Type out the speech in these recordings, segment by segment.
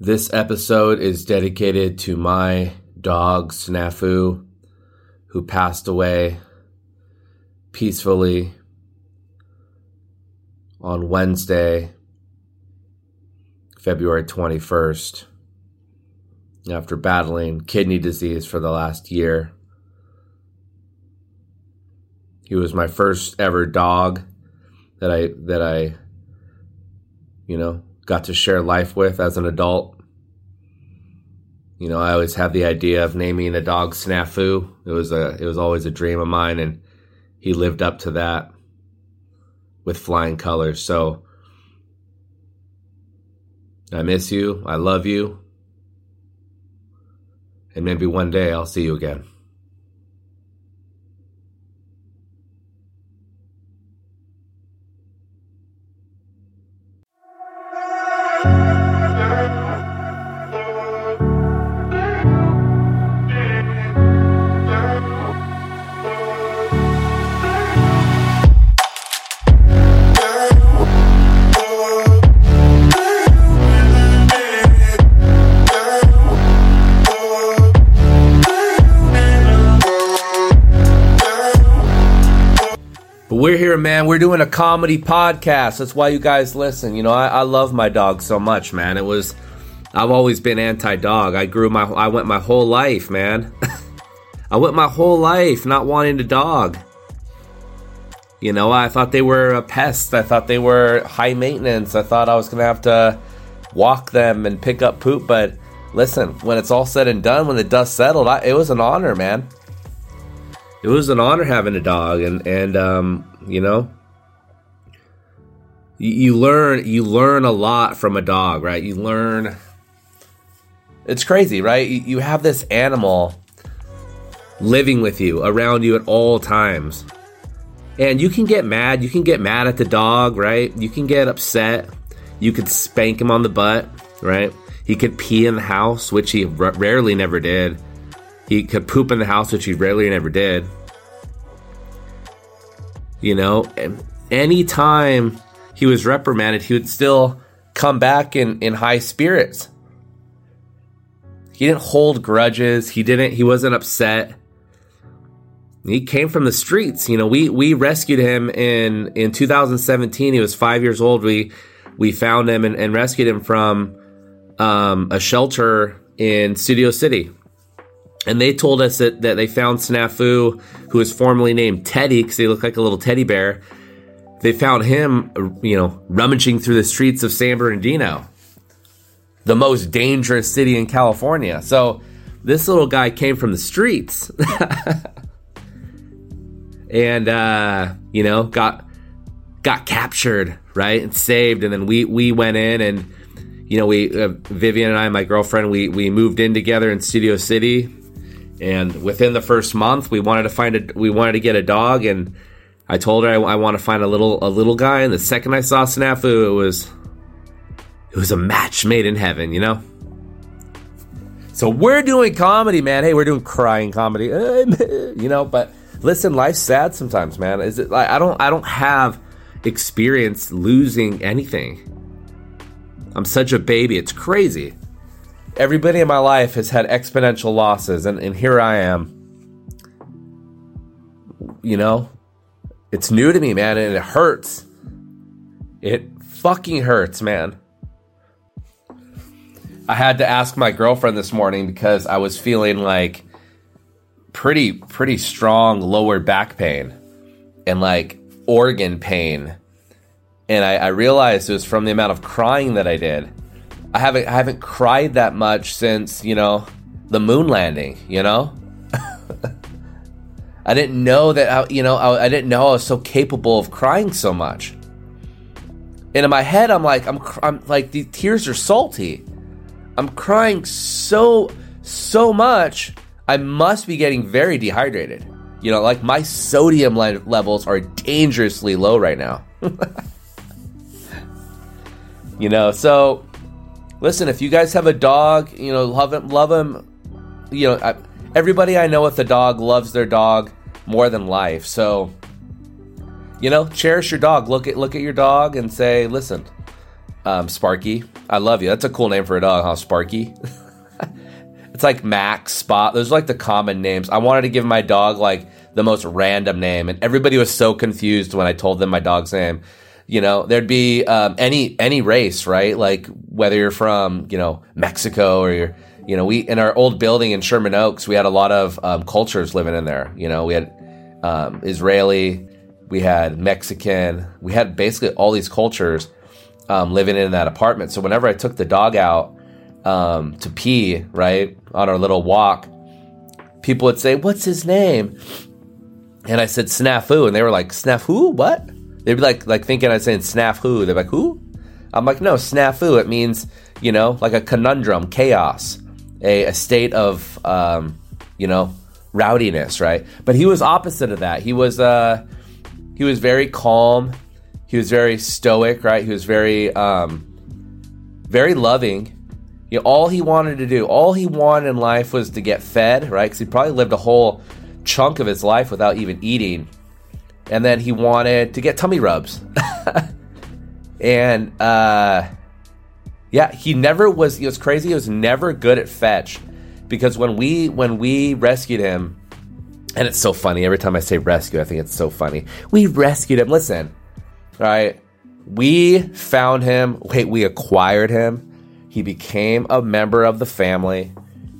This episode is dedicated to my dog, Snafu, who passed away peacefully on Wednesday, February 21st, after battling kidney disease for the last year. He was my first ever dog that I got to share life with as an adult. You know, I always have the idea of naming a dog Snafu. It was always a dream of mine, and he lived up to that with flying colors. So I miss you. I love you. And maybe one day I'll see you again. We're here, man. We're doing a comedy podcast. That's why you guys listen. You know, I love my dog so much, man. I've always been anti-dog. I went my whole life, man. I went my whole life not wanting a dog. You know, I thought they were a pest. I thought they were high maintenance. I thought I was going to have to walk them and pick up poop. But listen, when it's all said and done, when the dust settled, it was an honor, man. It was an honor having a dog, and you learn a lot from a dog, right? You learn, it's crazy, right? You have this animal living with you, around you at all times, and you can get mad at the dog, right? You can get upset, you could spank him on the butt, right? He could pee in the house, which he rarely never did. He could poop in the house, which he rarely never did. You know, any time he was reprimanded, he would still come back in high spirits. He didn't hold grudges. He wasn't upset. He came from the streets. You know, we rescued him in 2017. He was 5 years old. We found him and rescued him from a shelter in Studio City. And they told us that they found Snafu, who was formerly named Teddy, because he looked like a little teddy bear. They found him, rummaging through the streets of San Bernardino, the most dangerous city in California. So this little guy came from the streets and, got captured, right, and saved. And then we went in and, Vivian and I, my girlfriend, we moved in together in Studio City. And within the first month, we wanted to get a dog, and I told her I want to find a little guy. And the second I saw Snafu, it was a match made in heaven, you know. So we're doing comedy, man. Hey, we're doing crying comedy, But listen, life's sad sometimes, man. Is it like I don't have experience losing anything. I'm such a baby. It's crazy. Everybody in my life has had exponential losses, and here I am. You know, it's new to me, man, and it hurts. It fucking hurts, man. I had to ask my girlfriend this morning because I was feeling like pretty strong lower back pain and like organ pain. And I realized it was from the amount of crying that I did. I haven't cried that much since, the moon landing, I didn't know that, I didn't know I was so capable of crying so much. And in my head, I'm like, the tears are salty. I'm crying so much. I must be getting very dehydrated. My sodium levels are dangerously low right now. So... Listen, if you guys have a dog, love him. Everybody I know with a dog loves their dog more than life. So, cherish your dog. Look at your dog and say, listen, Sparky. I love you. That's a cool name for a dog, huh, Sparky? It's like Max, Spot. Those are like the common names. I wanted to give my dog like the most random name, and everybody was so confused when I told them my dog's name. You know, there'd be any race, right? Like whether you're from, you know, Mexico or you're, you know, we in our old building in Sherman Oaks, we had a lot of cultures living in there. You know, we had Israeli, we had Mexican, we had basically all these cultures living in that apartment. So whenever I took the dog out to pee, right, on our little walk, people would say, "What's his name?" And I said, "Snafu." And they were like, "Snafu? What?" They'd be like thinking I was saying Snafu. They're like, "Who?" I'm like, "No, Snafu. It means, you know, like a conundrum, chaos, a state of, you know, rowdiness, right?" But he was opposite of that. He was very calm. He was very stoic, right? He was very, very loving. You know, all he wanted to do, all he wanted in life was to get fed, right? Because he probably lived a whole chunk of his life without even eating. And then he wanted to get tummy rubs. And, yeah, he never was, he was crazy. He was never good at fetch, because when we rescued him, and it's so funny. Every time I say rescue, I think it's so funny. We rescued him. Listen, all right. We found him. Wait, we acquired him. He became a member of the family.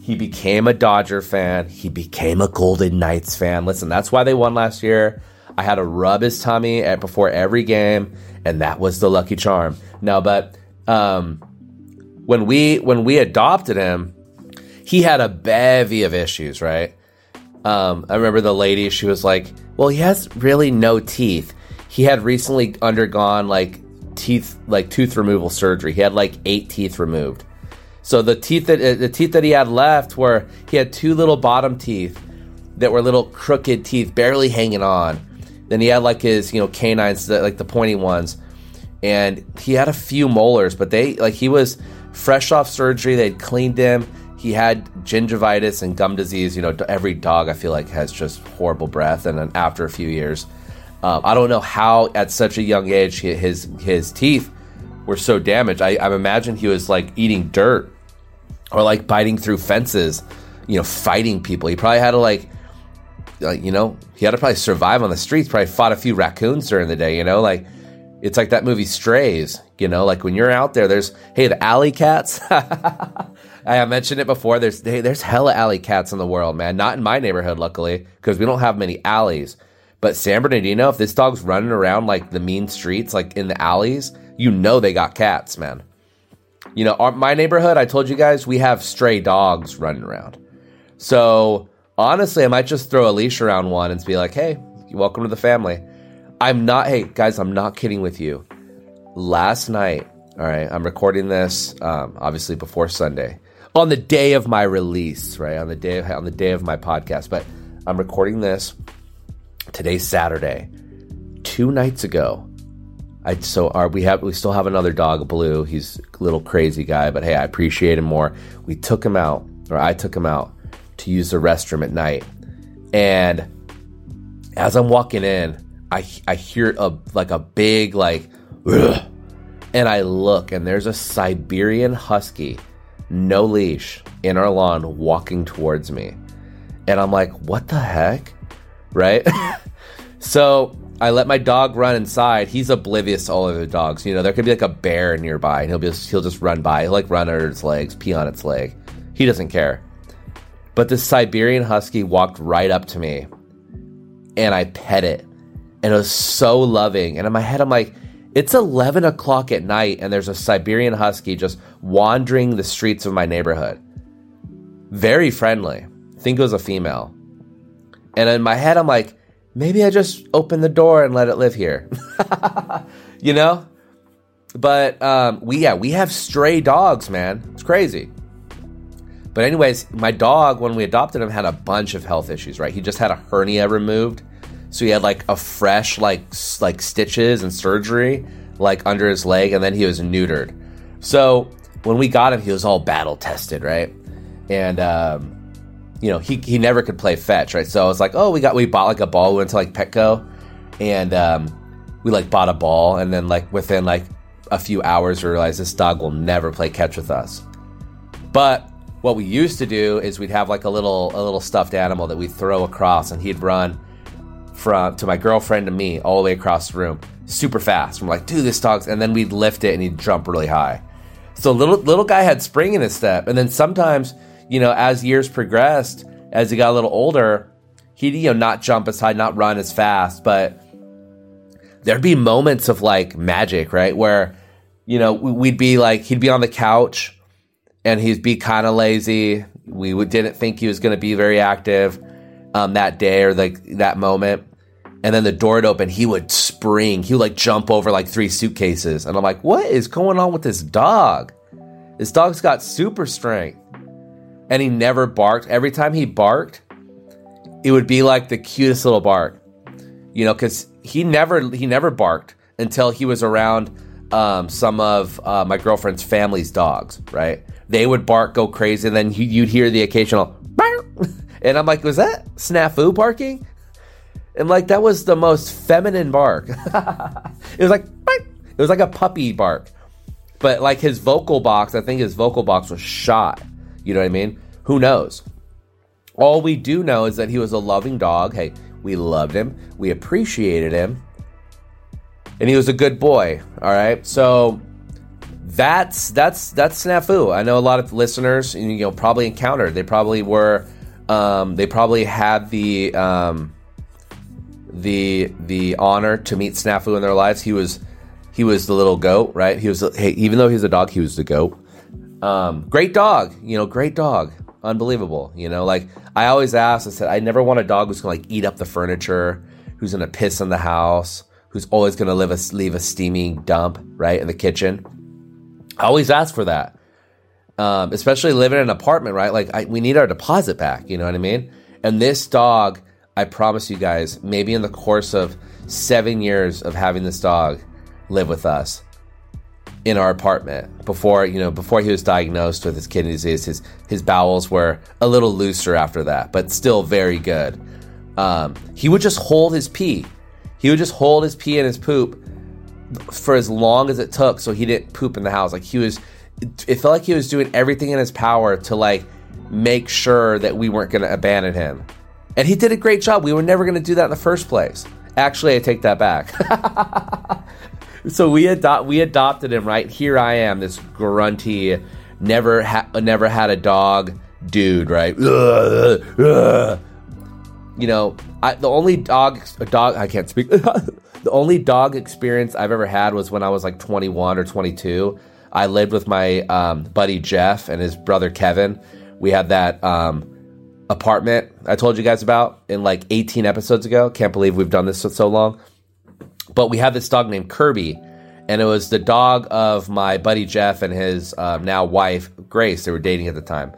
He became a Dodger fan. He became a Golden Knights fan. Listen, that's why they won last year. I had to rub his tummy before every game, and that was the lucky charm. No, but when we adopted him, he had a bevy of issues, right? I remember the lady, she was like, "Well, he has really no teeth." He had recently undergone tooth removal surgery. He had 8 teeth removed. So the teeth that he had left were, he had 2 little bottom teeth that were little crooked teeth, barely hanging on. Then he had his, you know, canines, the pointy ones, and he had a few molars, but they, he was fresh off surgery. They'd cleaned him. He had gingivitis and gum disease. You know, every dog I feel like has just horrible breath. And then after a few years, I don't know how at such a young age his teeth were so damaged. I imagine he was eating dirt or biting through fences, you know, fighting people. He probably had to he had to probably survive on the streets, probably fought a few raccoons during the day, you know, it's like that movie Strays, you know, when you're out there, there's, hey, the alley cats. I mentioned it before. There's hella alley cats in the world, man. Not in my neighborhood, luckily, because we don't have many alleys, but San Bernardino, if this dog's running around the mean streets, in the alleys, you know, they got cats, man. You know, my neighborhood, I told you guys, we have stray dogs running around. So honestly, I might just throw a leash around one and be like, "Hey, welcome to the family." Hey guys, I'm not kidding with you. Last night, all right, I'm recording this, obviously before Sunday, on the day of my release, right? On the day of my podcast, but I'm recording this. Today's Saturday. 2 nights ago, we still have another dog, Blue. He's a little crazy guy, but hey, I appreciate him more. I took him out to use the restroom at night. And as I'm walking in, I hear a big, ugh, and I look, and there's a Siberian Husky, no leash, in our lawn walking towards me. And I'm like, what the heck? Right? So I let my dog run inside. He's oblivious to all other dogs. You know, there could be a bear nearby, and he'll just run by. He'll run under its legs, pee on its leg. He doesn't care. But this Siberian Husky walked right up to me, and I pet it, and it was so loving. And in my head, I'm like, it's 11 o'clock at night, and there's a Siberian Husky just wandering the streets of my neighborhood. Very friendly. I think it was a female. And in my head, I'm like, maybe I just open the door and let it live here, you know? But we have stray dogs, man. It's crazy. But anyways, my dog, when we adopted him, had a bunch of health issues, right? He just had a hernia removed. So he had a fresh, stitches and surgery, under his leg. And then he was neutered. So when we got him, he was all battle tested, right? And, you know, he never could play fetch, right? So I was like, oh, we bought a ball. We went to Petco and we bought a ball. And then within a few hours we realized this dog will never play catch with us. But what we used to do is we'd have like a little stuffed animal that we'd throw across, and he'd run from to my girlfriend to me all the way across the room super fast. I'm like, dude, this dog's, and then we'd lift it and he'd jump really high. So little guy had spring in his step. And then sometimes, you know, as years progressed, as he got a little older, he'd, you know, not jump as high, not run as fast, but there'd be moments of like magic, right? Where, you know, we'd be like, he'd be on the couch and he'd be kind of lazy. We didn't think he was going to be very active that day or like that moment. And then the door would open. He would spring. He would like jump over like 3 suitcases. And I'm like, what is going on with this dog? This dog's got super strength. And he never barked. Every time he barked, it would be like the cutest little bark, you know, because he never barked until he was around some of my girlfriend's family's dogs, right? They would bark, go crazy, and then you'd hear the occasional bark. And I'm like, was that Snafu barking? And like, that was the most feminine bark. It was like, bark. It was like a puppy bark. But like his vocal box, I think his vocal box was shot. You know what I mean? Who knows? All we do know is that he was a loving dog. Hey, we loved him. We appreciated him. And he was a good boy. All right. So that's Snafu. I know a lot of listeners, you know, probably encountered. They probably were, they probably had the honor to meet Snafu in their lives. He was the little goat, right? Hey, even though he's a dog, he was the goat. Great dog, you know, great dog. Unbelievable. You know, like I always asked, I said, I never want a dog who's gonna like eat up the furniture, who's gonna piss in the house, who's always gonna leave a steaming dump, right, in the kitchen. I always ask for that. Especially living in an apartment, right? Like we need our deposit back, you know what I mean? And this dog, I promise you guys, maybe in the course of 7 years of having this dog live with us in our apartment, before he was diagnosed with his kidney disease, his bowels were a little looser after that, but still very good. He would just hold his pee. He would just hold his pee and his poop for as long as it took, so he didn't poop in the house. Like it felt like he was doing everything in his power to like make sure that we weren't going to abandon him. And he did a great job. We were never going to do that in the first place. Actually, I take that back. So we adopted him, right? Here I am, this grunty, never had a dog dude, right? You know, the only dog experience I've ever had was when I was like 21 or 22. I lived with my buddy Jeff and his brother Kevin. We had that apartment I told you guys about in like 18 episodes ago. Can't believe we've done this for so long. But we had this dog named Kirby, and it was the dog of my buddy Jeff and his now wife Grace. They were dating at the time,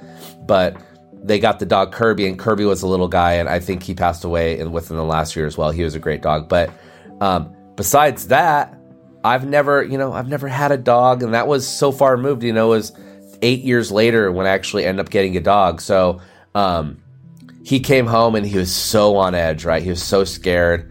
but they got the dog Kirby, and Kirby was a little guy, and I think he passed away within the last year as well. He was a great dog, but besides that, I've never had a dog, and that was so far removed. You know, it was 8 years later when I actually ended up getting a dog. So he came home and he was so on edge, right? He was so scared.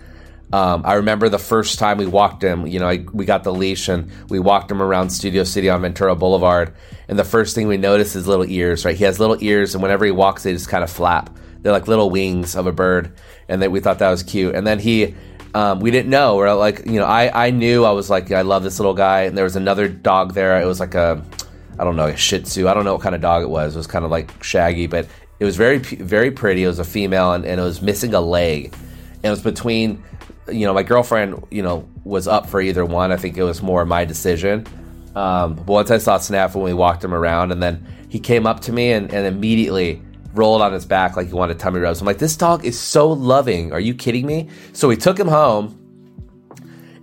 I remember the first time we walked him, you know, we got the leash and we walked him around Studio City on Ventura Boulevard. And the first thing we noticed is little ears, right? He has little ears, and whenever he walks, they just kind of flap. They're like little wings of a bird. And we thought that was cute. And then he, we didn't know. We're like, you know, I knew, I was like, I love this little guy. And there was another dog there. It was like a Shih Tzu. I don't know what kind of dog it was. It was kind of like shaggy, but it was very, very pretty. It was a female, and it was missing a leg. And it was between, you know, my girlfriend, you know, was up for either one. I think it was more my decision. But once I saw Snafu when we walked him around, and then he came up to me and immediately rolled on his back like he wanted tummy rubs. I'm like, this dog is so loving. Are you kidding me? So we took him home,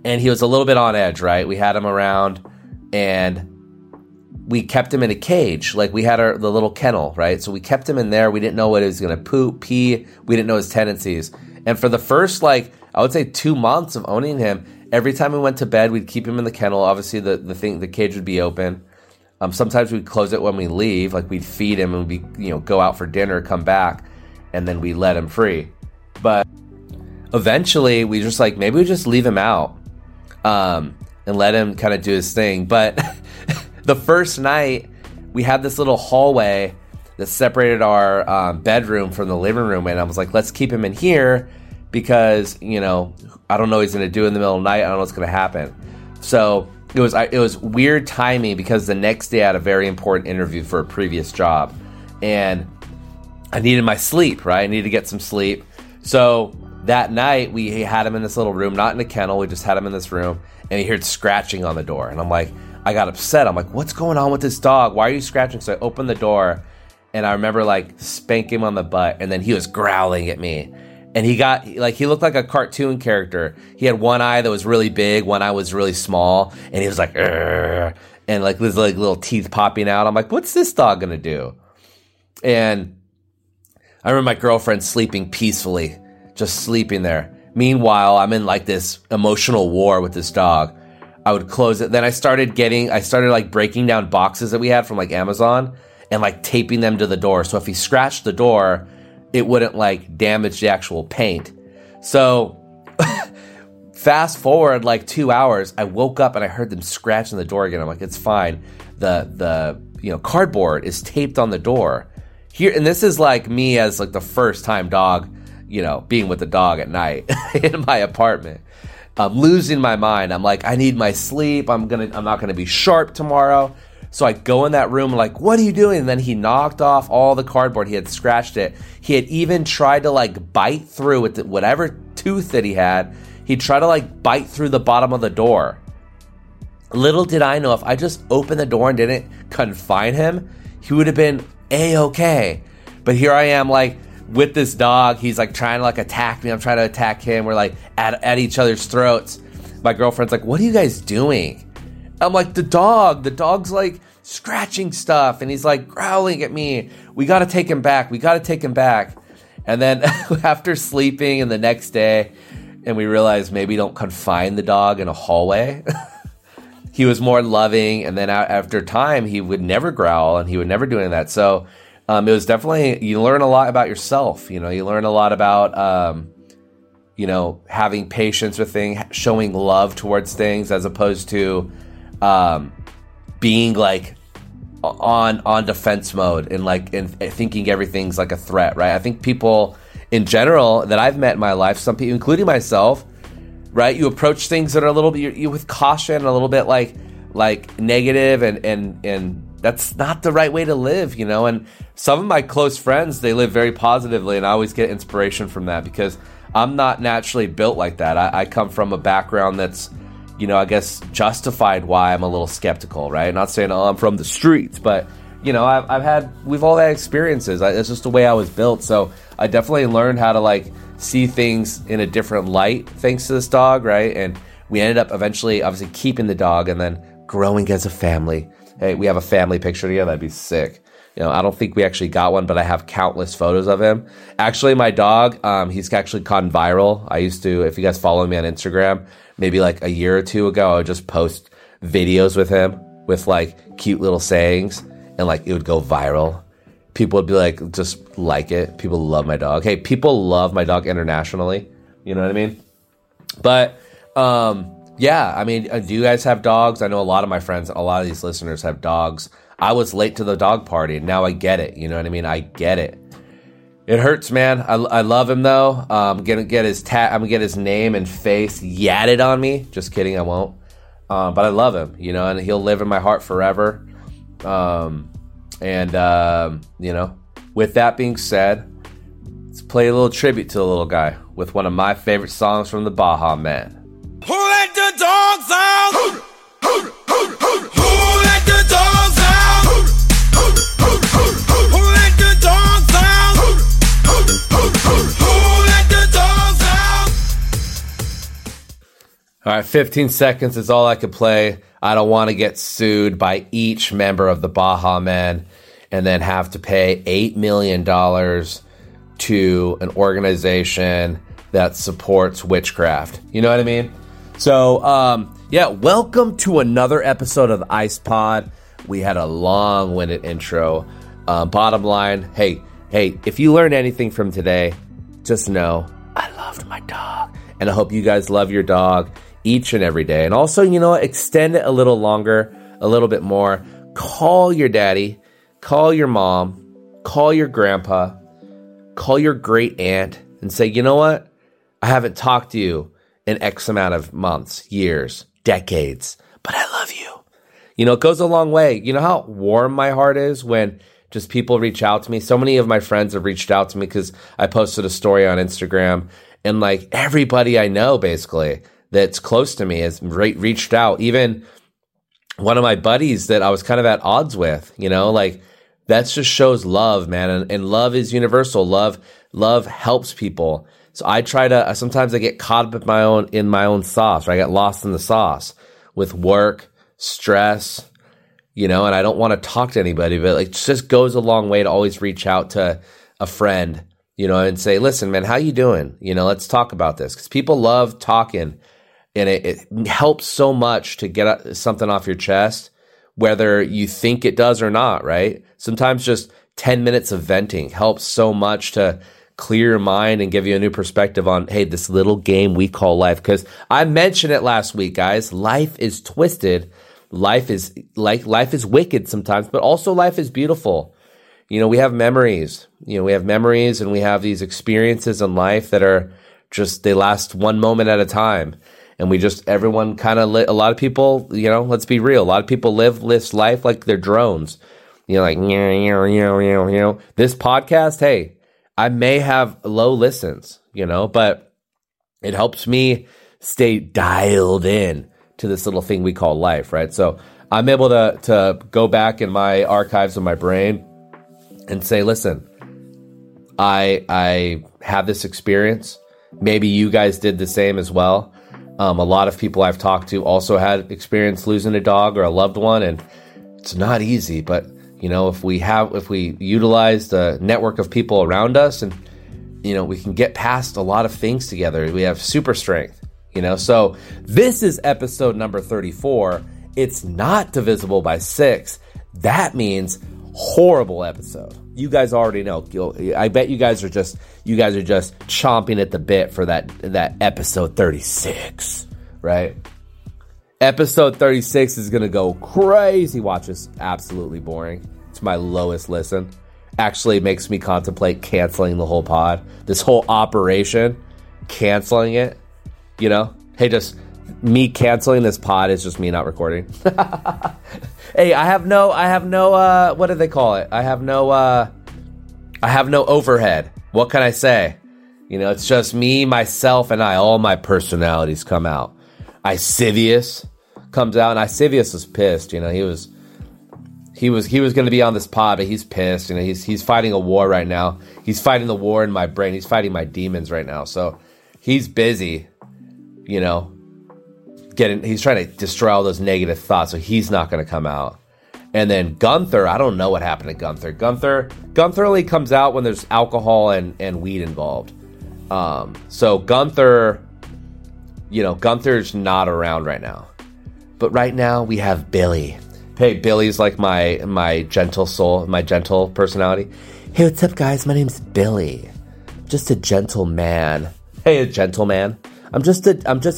and he was a little bit on edge, right? We had him around, and we kept him in a cage. Like we had the little kennel, right? So we kept him in there. We didn't know what he was going to poop, pee. We didn't know his tendencies. And for the first, like, I would say 2 months of owning him, every time we went to bed, we'd keep him in the kennel. Obviously, the cage would be open. Sometimes we'd close it when we leave. Like, we'd feed him and we'd, you know, go out for dinner, come back, and then we let him free. But eventually, we just, like, maybe we just leave him out. and let him kind of do his thing. But the first night, we had this little hallway that separated our bedroom from the living room. And I was like, let's keep him in here because, you know, I don't know what he's going to do in the middle of the night. I don't know what's going to happen. So it was weird timing because the next day I had a very important interview for a previous job. And I needed my sleep, right? I needed to get some sleep. So that night, we had him in this little room, not in a kennel. We just had him in this room. And he heard scratching on the door. And I'm like, I got upset. I'm like, what's going on with this dog? Why are you scratching? So I opened the door. And I remember, like, spanking him on the butt. And then he was growling at me. And he got, like, he looked like a cartoon character. He had one eye that was really big. One eye was really small. And he was like, "Arr," and, like, there's, like, little teeth popping out. I'm like, what's this dog going to do? And I remember my girlfriend sleeping peacefully, just sleeping there. Meanwhile, I'm in like this emotional war with this dog. I would close it. Then I started like breaking down boxes that we had from like Amazon and like taping them to the door. So if he scratched the door, it wouldn't like damage the actual paint. So fast forward like 2 hours, I woke up and I heard them scratching the door again. I'm like, it's fine. The you know, cardboard is taped on the door. Here, and this is like me as like the first time dog, you know, being with the dog at night in my apartment. I'm losing my mind. I'm like, I need my sleep. I'm not gonna be sharp tomorrow. So I go in that room, like, what are you doing? And then he knocked off all the cardboard. He had scratched it. He had even tried to like bite through with whatever tooth that he had. He tried to like bite through the bottom of the door. Little did I know, if I just opened the door and didn't confine him, he would have been A-okay. But here I am, like, with this dog. He's, like, trying to, like, attack me. I'm trying to attack him. We're, like, at each other's throats. My girlfriend's like, what are you guys doing? I'm like, the dog's, like, scratching stuff. And he's, like, growling at me. We got to take him back. And then after sleeping and the next day, and we realized maybe don't confine the dog in a hallway. He was more loving, and then after time, he would never growl, and he would never do any of that. So it was definitely, you learn a lot about yourself. You know, you learn a lot about, you know, having patience with things, showing love towards things, as opposed to being like on defense mode and like and thinking everything's like a threat, right? I think people in general that I've met in my life, some people, including myself, right, you approach things that are a little bit you with caution and a little bit like negative and that's not the right way to live, you know. And some of my close friends, they live very positively, and I always get inspiration from that because I'm not naturally built like that. I come from a background that's, you know, I guess justified why I'm a little skeptical, right? Not saying, oh, I'm from the streets, but you know, we've all had experiences. It's just the way I was built. So I definitely learned how to like see things in a different light thanks to this dog, right? And we ended up eventually obviously keeping the dog and then growing as a family. Hey, we have a family picture together. That'd be sick. You know, I don't think we actually got one, but I have countless photos of him. Actually, my dog, he's actually gone viral. I used to, if you guys follow me on Instagram, maybe like a year or two ago, I would just post videos with him with like cute little sayings and like it would go viral. People would be like, just like it. People love my dog. Hey, people love my dog internationally. You know what I mean? But, yeah, I mean, do you guys have dogs? I know a lot of my friends, a lot of these listeners have dogs. I was late to the dog party, and now I get it. You know what I mean? I get it. It hurts, man. I love him, though. I'm going to get his I'm gonna get his name and face yatted on me. Just kidding, I won't. But I love him, you know, and he'll live in my heart forever. And, you know, with that being said, let's play a little tribute to the little guy with one of my favorite songs from the Baha Men. Who let the dogs out? Who let the dogs out? Who let the dogs out? Who let the dogs out? All right, 15 seconds is all I could play. I don't want to get sued by each member of the Baha Men and then have to pay $8 million to an organization that supports witchcraft. You know what I mean? So, yeah, welcome to another episode of the Ice Pod. We had a long-winded intro. Bottom line, hey, if you learned anything from today, just know I loved my dog. And I hope you guys love your dog. each and every day. And also, you know, extend it a little longer, a little bit more. Call your daddy, call your mom, call your grandpa, call your great aunt and say, you know what? I haven't talked to you in X amount of months, years, decades, but I love you. You know, it goes a long way. You know how warm my heart is when just people reach out to me. So many of my friends have reached out to me because I posted a story on Instagram, and like everybody I know basically that's close to me has reached out. Even one of my buddies that I was kind of at odds with, you know, like that just shows love, man. And love is universal. Love helps people. So I try to, sometimes I get caught up in my own sauce, right? I get lost in the sauce with work, stress, you know, and I don't want to talk to anybody, but like, it just goes a long way to always reach out to a friend, you know, and say, listen, man, how you doing? You know, let's talk about this, because people love talking, and it helps so much to get something off your chest, whether you think it does or not, right? Sometimes just 10 minutes of venting helps so much to clear your mind and give you a new perspective on, hey, this little game we call life. Because I mentioned it last week, guys, life is twisted. Life is wicked sometimes, but also life is beautiful. You know, we have memories. You know, we have memories, and we have these experiences in life that are just, they last one moment at a time. And we just, everyone kind of, a lot of people, you know, let's be real. A lot of people live this life like they're drones. You know, like, this podcast, hey, I may have low listens, you know, but it helps me stay dialed in to this little thing we call life, right? So I'm able to go back in my archives of my brain and say, listen, I have this experience. Maybe you guys did the same as well. A lot of people I've talked to also had experience losing a dog or a loved one, and it's not easy. But you know, if we utilize the network of people around us, and you know, we can get past a lot of things together. We have super strength. You know, so this is episode number 34. It's not divisible by 6. That means horrible episode. You guys already know. I bet you guys are just chomping at the bit for that episode 36, right? Episode 36 is going to go crazy. Watch, it's absolutely boring. It's my lowest listen. Actually, it makes me contemplate canceling the whole pod. This whole operation, canceling it. You know, hey, just me canceling this pod is just me not recording. Hey, I have no, what do they call it? I have no overhead. What can I say? You know, it's just me, myself, and I. All my personalities come out. Isivius comes out, and Isivius was pissed. You know, he was going to be on this pod, but he's pissed. You know, he's fighting a war right now. He's fighting the war in my brain. He's fighting my demons right now. So he's busy. You know, he's trying to destroy all those negative thoughts, so he's not going to come out. And then Gunther, I don't know what happened to Gunther. Gunther only comes out when there's alcohol and weed involved. So Gunther, you know, Gunther's not around right now. But right now we have Billy. Hey, Billy's like my gentle soul, my gentle personality. Hey, what's up, guys? My name's Billy. Just a gentle man. Hey, a gentleman. I'm just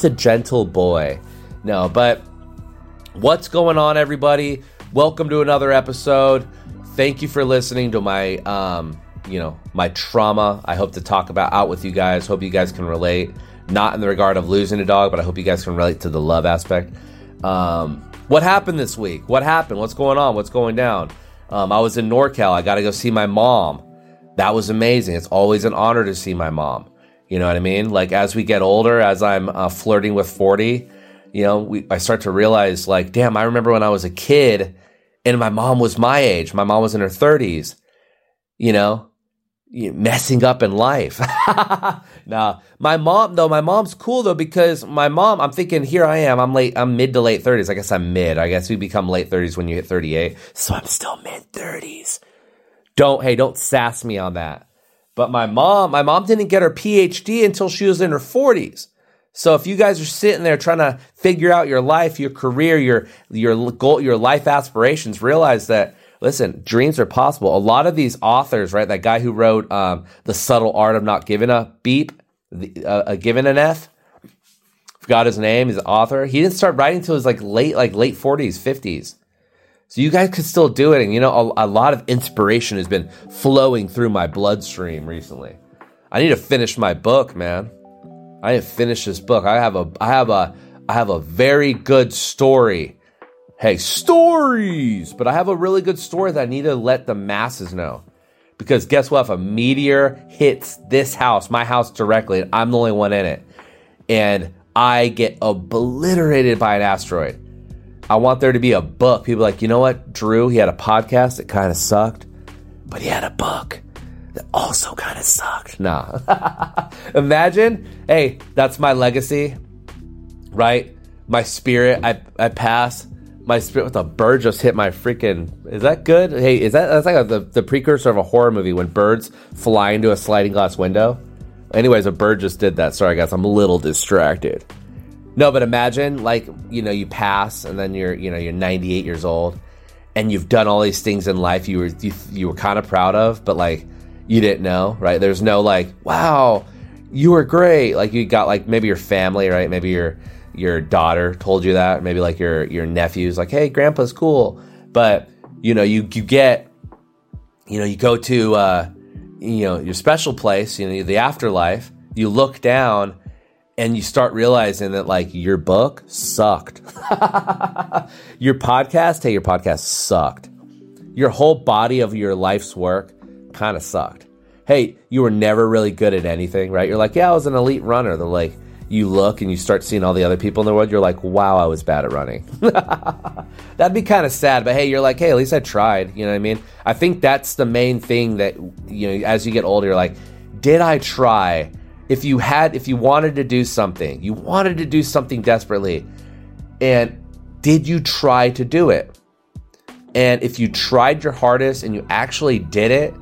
a gentle boy. No, but what's going on, everybody? Welcome to another episode. Thank you for listening to my, my trauma. I hope to talk about out with you guys. Hope you guys can relate. Not in the regard of losing a dog, but I hope you guys can relate to the love aspect. What happened this week? What happened? What's going on? What's going down? I was in NorCal. I got to go see my mom. That was amazing. It's always an honor to see my mom. You know what I mean? Like, as we get older, as I'm flirting with 40, you know, I start to realize, like, damn, I remember when I was a kid and my mom was my age. My mom was in her 30s, you know, messing up in life. Now, my mom's cool, though, because my mom, I'm thinking, here I am. I'm mid to late 30s. I guess I'm mid. I guess we become late 30s when you hit 38. So I'm still mid 30s. Don't sass me on that. But my mom didn't get her PhD until she was in her 40s. So if you guys are sitting there trying to figure out your life, your career, your goal, your life aspirations, realize that, listen, dreams are possible. A lot of these authors, right? That guy who wrote The Subtle Art of Not Giving a Beep, Giving an F. forgot his name. He's an author. He didn't start writing until his late 40s, 50s. So you guys could still do it. And, you know, a lot of inspiration has been flowing through my bloodstream recently. I need to finish my book, man. I didn't finish this book. I have a very good story. Hey, stories! But I have a really good story that I need to let the masses know. Because guess what? If a meteor hits this house, my house directly, and I'm the only one in it, and I get obliterated by an asteroid, I want there to be a book. People are like, you know what? Drew, he had a podcast that kind of sucked, but he had a book that also kind of sucked. Nah. Imagine, hey, that's my legacy, right? My spirit, I pass. My spirit with a bird just hit my freaking... Is that good? Hey, that's like the precursor of a horror movie when birds fly into a sliding glass window. Anyways, a bird just did that. Sorry, guys, I'm a little distracted. No, but imagine, like, you know, you pass and then you're 98 years old and you've done all these things in life you were kind of proud of, but like you didn't know, right? There's no like, wow, you were great. Like you got like maybe your family, right? Maybe your daughter told you that. Maybe like your nephew's like, hey, grandpa's cool. But, you know, you get, you know, you go to, you know, your special place, you know, the afterlife, you look down and you start realizing that like your book sucked. Your podcast sucked. Your whole body of your life's work kind of sucked. Hey, you were never really good at anything, right? You're like, yeah, I was an elite runner. They're like, you look and you start seeing all the other people in the world. You're like, wow, I was bad at running. That'd be kind of sad. But hey, you're like, hey, at least I tried. You know what I mean? I think that's the main thing that, you know, as you get older, you're like, did I try? If you wanted to do something, you wanted to do something desperately. And did you try to do it? And if you tried your hardest and you actually did it,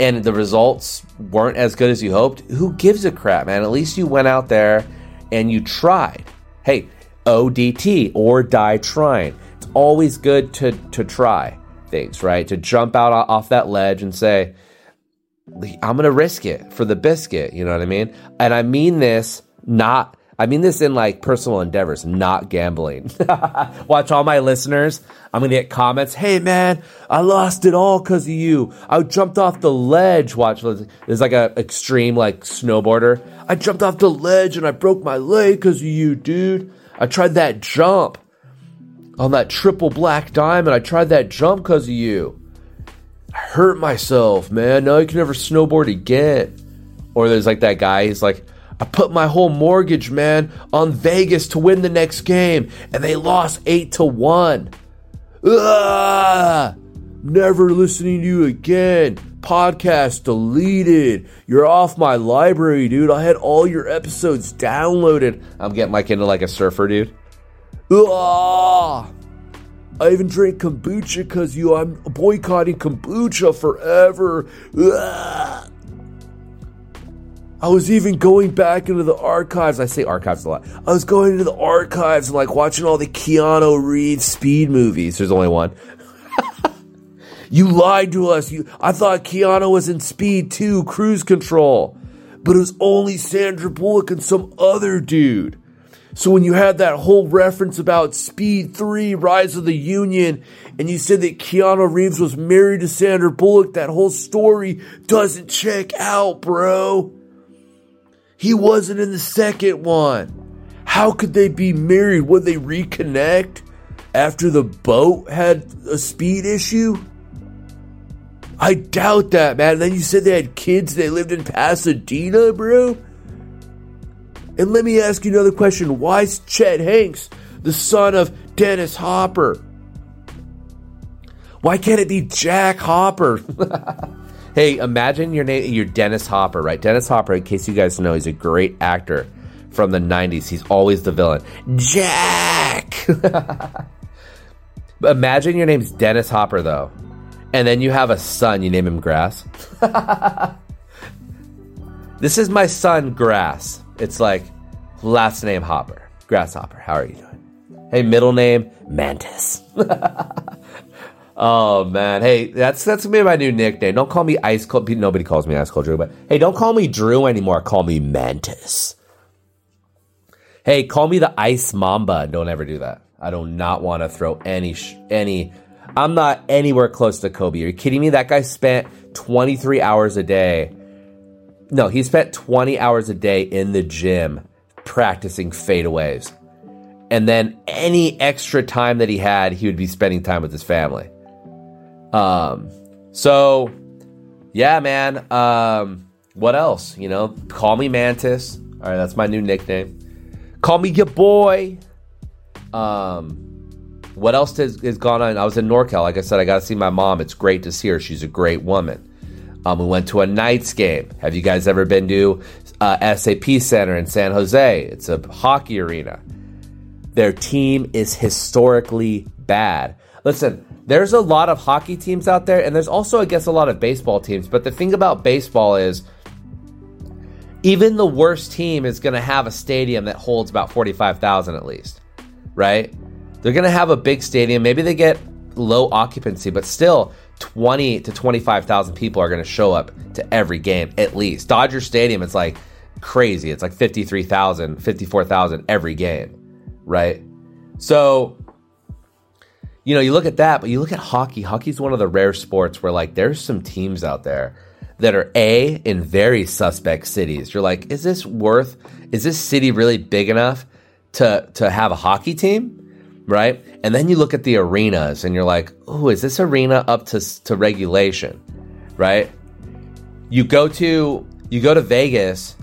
and the results weren't as good as you hoped, who gives a crap, man? At least you went out there and you tried. Hey, ODT, or die trying. It's always good to try things, right? To jump out off that ledge and say, I'm going to risk it for the biscuit. You know what I mean? And I mean this in like personal endeavors, not gambling. Watch all my listeners. I'm going to get comments. Hey man, I lost it all because of you. I jumped off the ledge. Watch. There's like a extreme like snowboarder. I jumped off the ledge and I broke my leg because of you, dude. I tried that jump on that triple black diamond. I tried that jump because of you. I hurt myself, man. Now I can never snowboard again. Or there's like that guy. He's like, I put my whole mortgage, man, on Vegas to win the next game, and they lost 8-1. Ugh! Never listening to you again. Podcast deleted. You're off my library, dude. I had all your episodes downloaded. I'm getting like into like a surfer, dude. Ugh! I even drink kombucha because you. I'm boycotting kombucha forever. Ugh! I was even going back into the archives. I say archives a lot. I was going into the archives and like watching all the Keanu Reeves speed movies. There's only one. You lied to us. I thought Keanu was in Speed 2 Cruise Control, but it was only Sandra Bullock and some other dude. So when you had that whole reference about Speed 3 Rise of the Union and you said that Keanu Reeves was married to Sandra Bullock, that whole story doesn't check out, bro. He wasn't in the second one. How could they be married? Would they reconnect after the boat had a speed issue? I doubt that, man. And then you said they had kids. They lived in Pasadena, bro. And let me ask you another question. Why is Chet Hanks the son of Dennis Hopper? Why can't it be Jack Hopper? Hey, imagine your name, you're Dennis Hopper, right? Dennis Hopper, in case you guys know, he's a great actor from the 90s. He's always the villain. Jack! Imagine your name's Dennis Hopper, though. And then you have a son, you name him Grass. This is my son, Grass. It's like, last name Hopper. Grasshopper, how are you doing? Hey, middle name, Mantis. Oh, man. Hey, that's going to be my new nickname. Don't call me Ice Cold. Nobody calls me Ice Cold Drew, but hey, don't call me Drew anymore. Call me Mantis. Hey, call me the Ice Mamba. Don't ever do that. I do not want to throw any. I'm not anywhere close to Kobe. Are you kidding me? That guy spent 23 hours a day. No, he spent 20 hours a day in the gym practicing fadeaways. And then any extra time that he had, he would be spending time with his family. So, yeah, man. What else? You know, call me Mantis. All right, that's my new nickname. Call me your boy. What else has gone on? I was in NorCal. Like I said, I got to see my mom. It's great to see her. She's a great woman. We went to a Knights game. Have you guys ever been to SAP Center in San Jose? It's a hockey arena. Their team is historically bad. Listen, there's a lot of hockey teams out there, and there's also, I guess, a lot of baseball teams. But the thing about baseball is even the worst team is going to have a stadium that holds about 45,000 at least, right? They're going to have a big stadium. Maybe they get low occupancy, but still 20 to 25,000 people are going to show up to every game at least. Dodger Stadium, it's like crazy. It's like 53,000, 54,000 every game. Right? So, you know, you look at that, but you look at hockey. Hockey's one of the rare sports where, like, there's some teams out there that are, A, in very suspect cities. You're like, is this city really big enough to have a hockey team? Right? And then you look at the arenas and you're like, oh, is this arena up to regulation? Right? You go to Vegas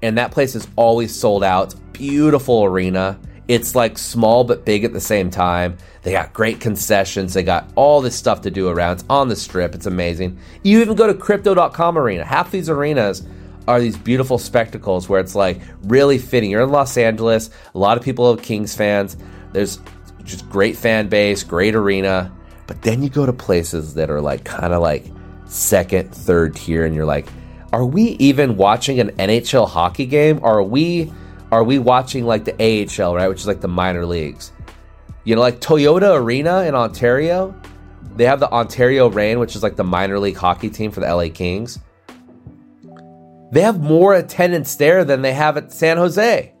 and that place is always sold out. It's a beautiful arena. It's like small but big at the same time. They got great concessions. They got all this stuff to do around. It's on the strip. It's amazing. You even go to Crypto.com Arena. Half these arenas are these beautiful spectacles where it's like really fitting. You're in Los Angeles. A lot of people are Kings fans. There's just great fan base, great arena. But then you go to places that are like kind of like second, third tier. And you're like, are we even watching an NHL hockey game? Are we watching like the AHL, right, which is like the minor leagues? You know, like Toyota Arena in Ontario, they have the Ontario Reign, which is like the minor league hockey team for the LA Kings. They have more attendance there than they have at San Jose.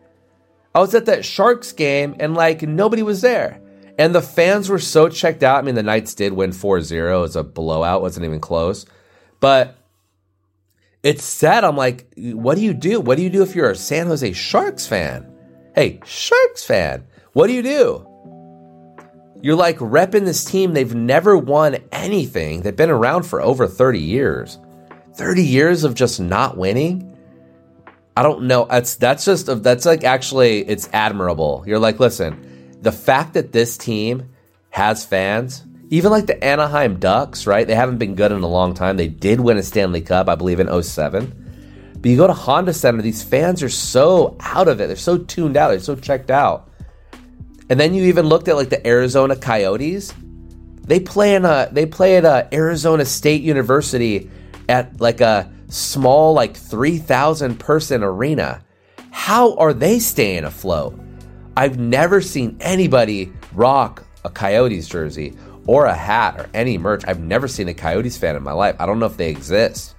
I was at that Sharks game and like nobody was there. And the fans were so checked out. I mean, the Knights did win 4-0. It was a blowout. It wasn't even close. But it's sad. I'm like, what do you do? What do you do if you're a San Jose Sharks fan? Hey, Sharks fan, what do? You're like repping this team. They've never won anything. They've been around for over 30 years. 30 years of just not winning? I don't know. That's like actually, it's admirable. You're like, listen, the fact that this team has fans, even like the Anaheim Ducks, right? They haven't been good in a long time. They did win a Stanley Cup, I believe, in 2007. But you go to Honda Center, these fans are so out of it. They're so tuned out. They're so checked out. And then you even looked at like the Arizona Coyotes. They play at Arizona State University at like a small like 3,000 person arena. How are they staying afloat? I've never seen anybody rock a Coyotes jersey or a hat or any merch. I've never seen a Coyotes fan in my life. I don't know if they exist.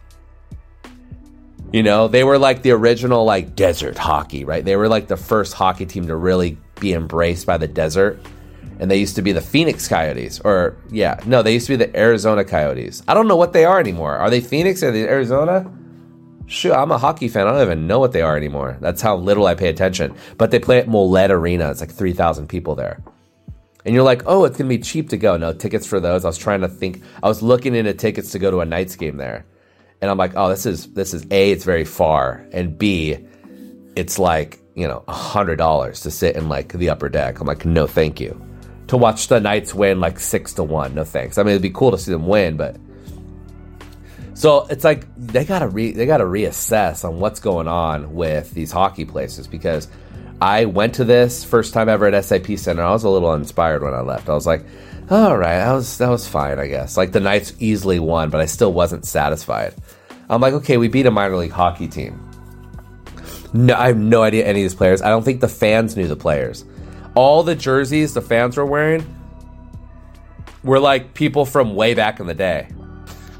You know, they were like the original like desert hockey, right? They were like the first hockey team to really be embraced by the desert. And they used to be the Phoenix Coyotes they used to be the Arizona Coyotes. I don't know what they are anymore. Are they Phoenix? Are they Arizona? Shoot, I'm a hockey fan. I don't even know what they are anymore. That's how little I pay attention. But they play at Mullett Arena. It's like 3,000 people there. And you're like, oh, it's going to be cheap to go. No, tickets for those. I was trying to think. I was looking into tickets to go to a Knights game there. And I'm like, oh, this is A, it's very far. And B, it's like, you know, $100 to sit in like the upper deck. I'm like, no, thank you. To watch the Knights win like 6-1. No, thanks. I mean, it'd be cool to see them win, but. So it's like they got to reassess on what's going on with these hockey places, because I went to this first time ever at SAP Center. I was a little uninspired when I left. I was like, all right, that was fine, I guess. Like the Knights easily won, but I still wasn't satisfied. I'm like, okay, we beat a minor league hockey team. No, I have no idea any of these players. I don't think the fans knew the players. All the jerseys the fans were wearing were like people from way back in the day.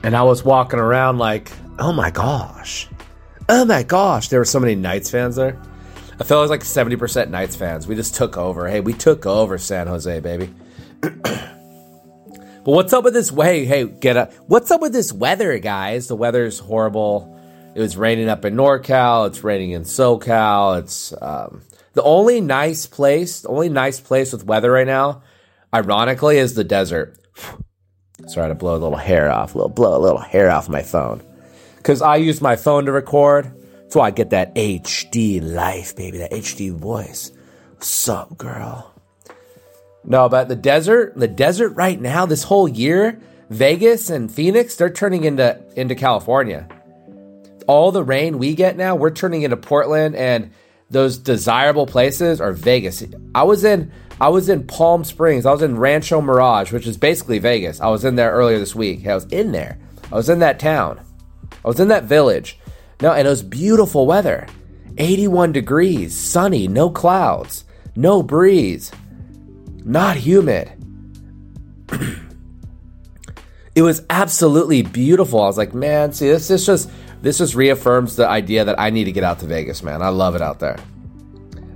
And I was walking around like, oh my gosh. There were so many Knights fans there. I feel like 70% Knights fans. We just took over. Hey, we took over San Jose, baby. But what's up with this? Hey, get up. What's up with this weather, guys? The weather's horrible. It was raining up in NorCal. It's raining in SoCal. It's the only nice place with weather right now, ironically, is the desert. Sorry to blow a little hair off. Blow a little hair off my phone. Because I use my phone to record. That's why I get that HD life, baby. That HD voice. What's up, girl? No, about the desert right now, this whole year, Vegas and Phoenix, they're turning into California. All the rain we get now, we're turning into Portland, and those desirable places are Vegas. I was in Palm Springs. I was in Rancho Mirage, which is basically Vegas. I was in there earlier this week. I was in there. I was in that town. I was in that village. No, and it was beautiful weather. 81 degrees, sunny, no clouds, no breeze, not humid. It was absolutely beautiful. I was like, man, see, this just reaffirms the idea that I need to get out to Vegas, man. I love it out there.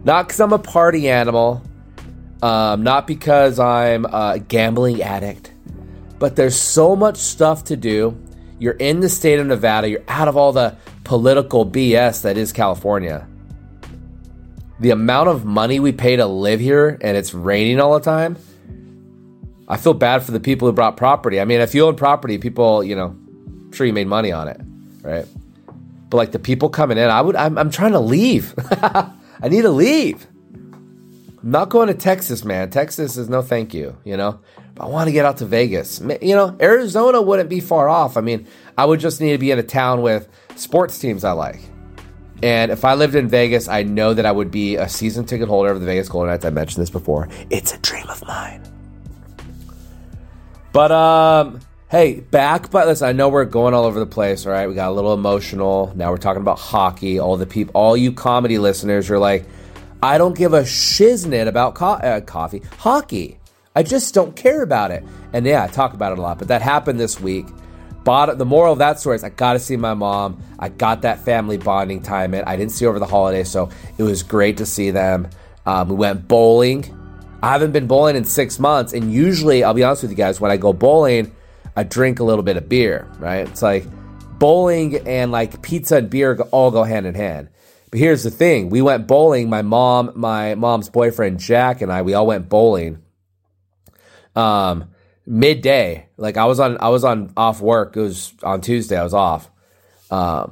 Not because I'm a party animal. Not because I'm a gambling addict, but there's so much stuff to do. You're in the state of Nevada. You're out of all the political BS that is California. The amount of money we pay to live here, and it's raining all the time. I feel bad for the people who brought property. I mean, if you own property, people, I'm sure you made money on it, right? But like the people coming in, I'm trying to leave. I need to leave. I'm not going to Texas, man. Texas is no thank you, But I want to get out to Vegas. Arizona wouldn't be far off. I mean, I would just need to be in a town with sports teams I like. And if I lived in Vegas, I know that I would be a season ticket holder of the Vegas Golden Knights. I mentioned this before. It's a dream of mine. But, but listen, I know we're going all over the place, all right? We got a little emotional. Now we're talking about hockey. All you comedy listeners, you're like, I don't give a shiznit about hockey. I just don't care about it. And yeah, I talk about it a lot, but that happened this week. The moral of that story is I got to see my mom. I got that family bonding time in. I didn't see over the holidays, so it was great to see them. We went bowling. I haven't been bowling in 6 months, and usually, I'll be honest with you guys, when I go bowling, I drink a little bit of beer, right? It's like bowling and like pizza and beer all go hand in hand. But here's the thing. We went bowling. My mom's boyfriend, Jack, and I, we all went bowling midday. Like I was on off work. It was on Tuesday. I was off. And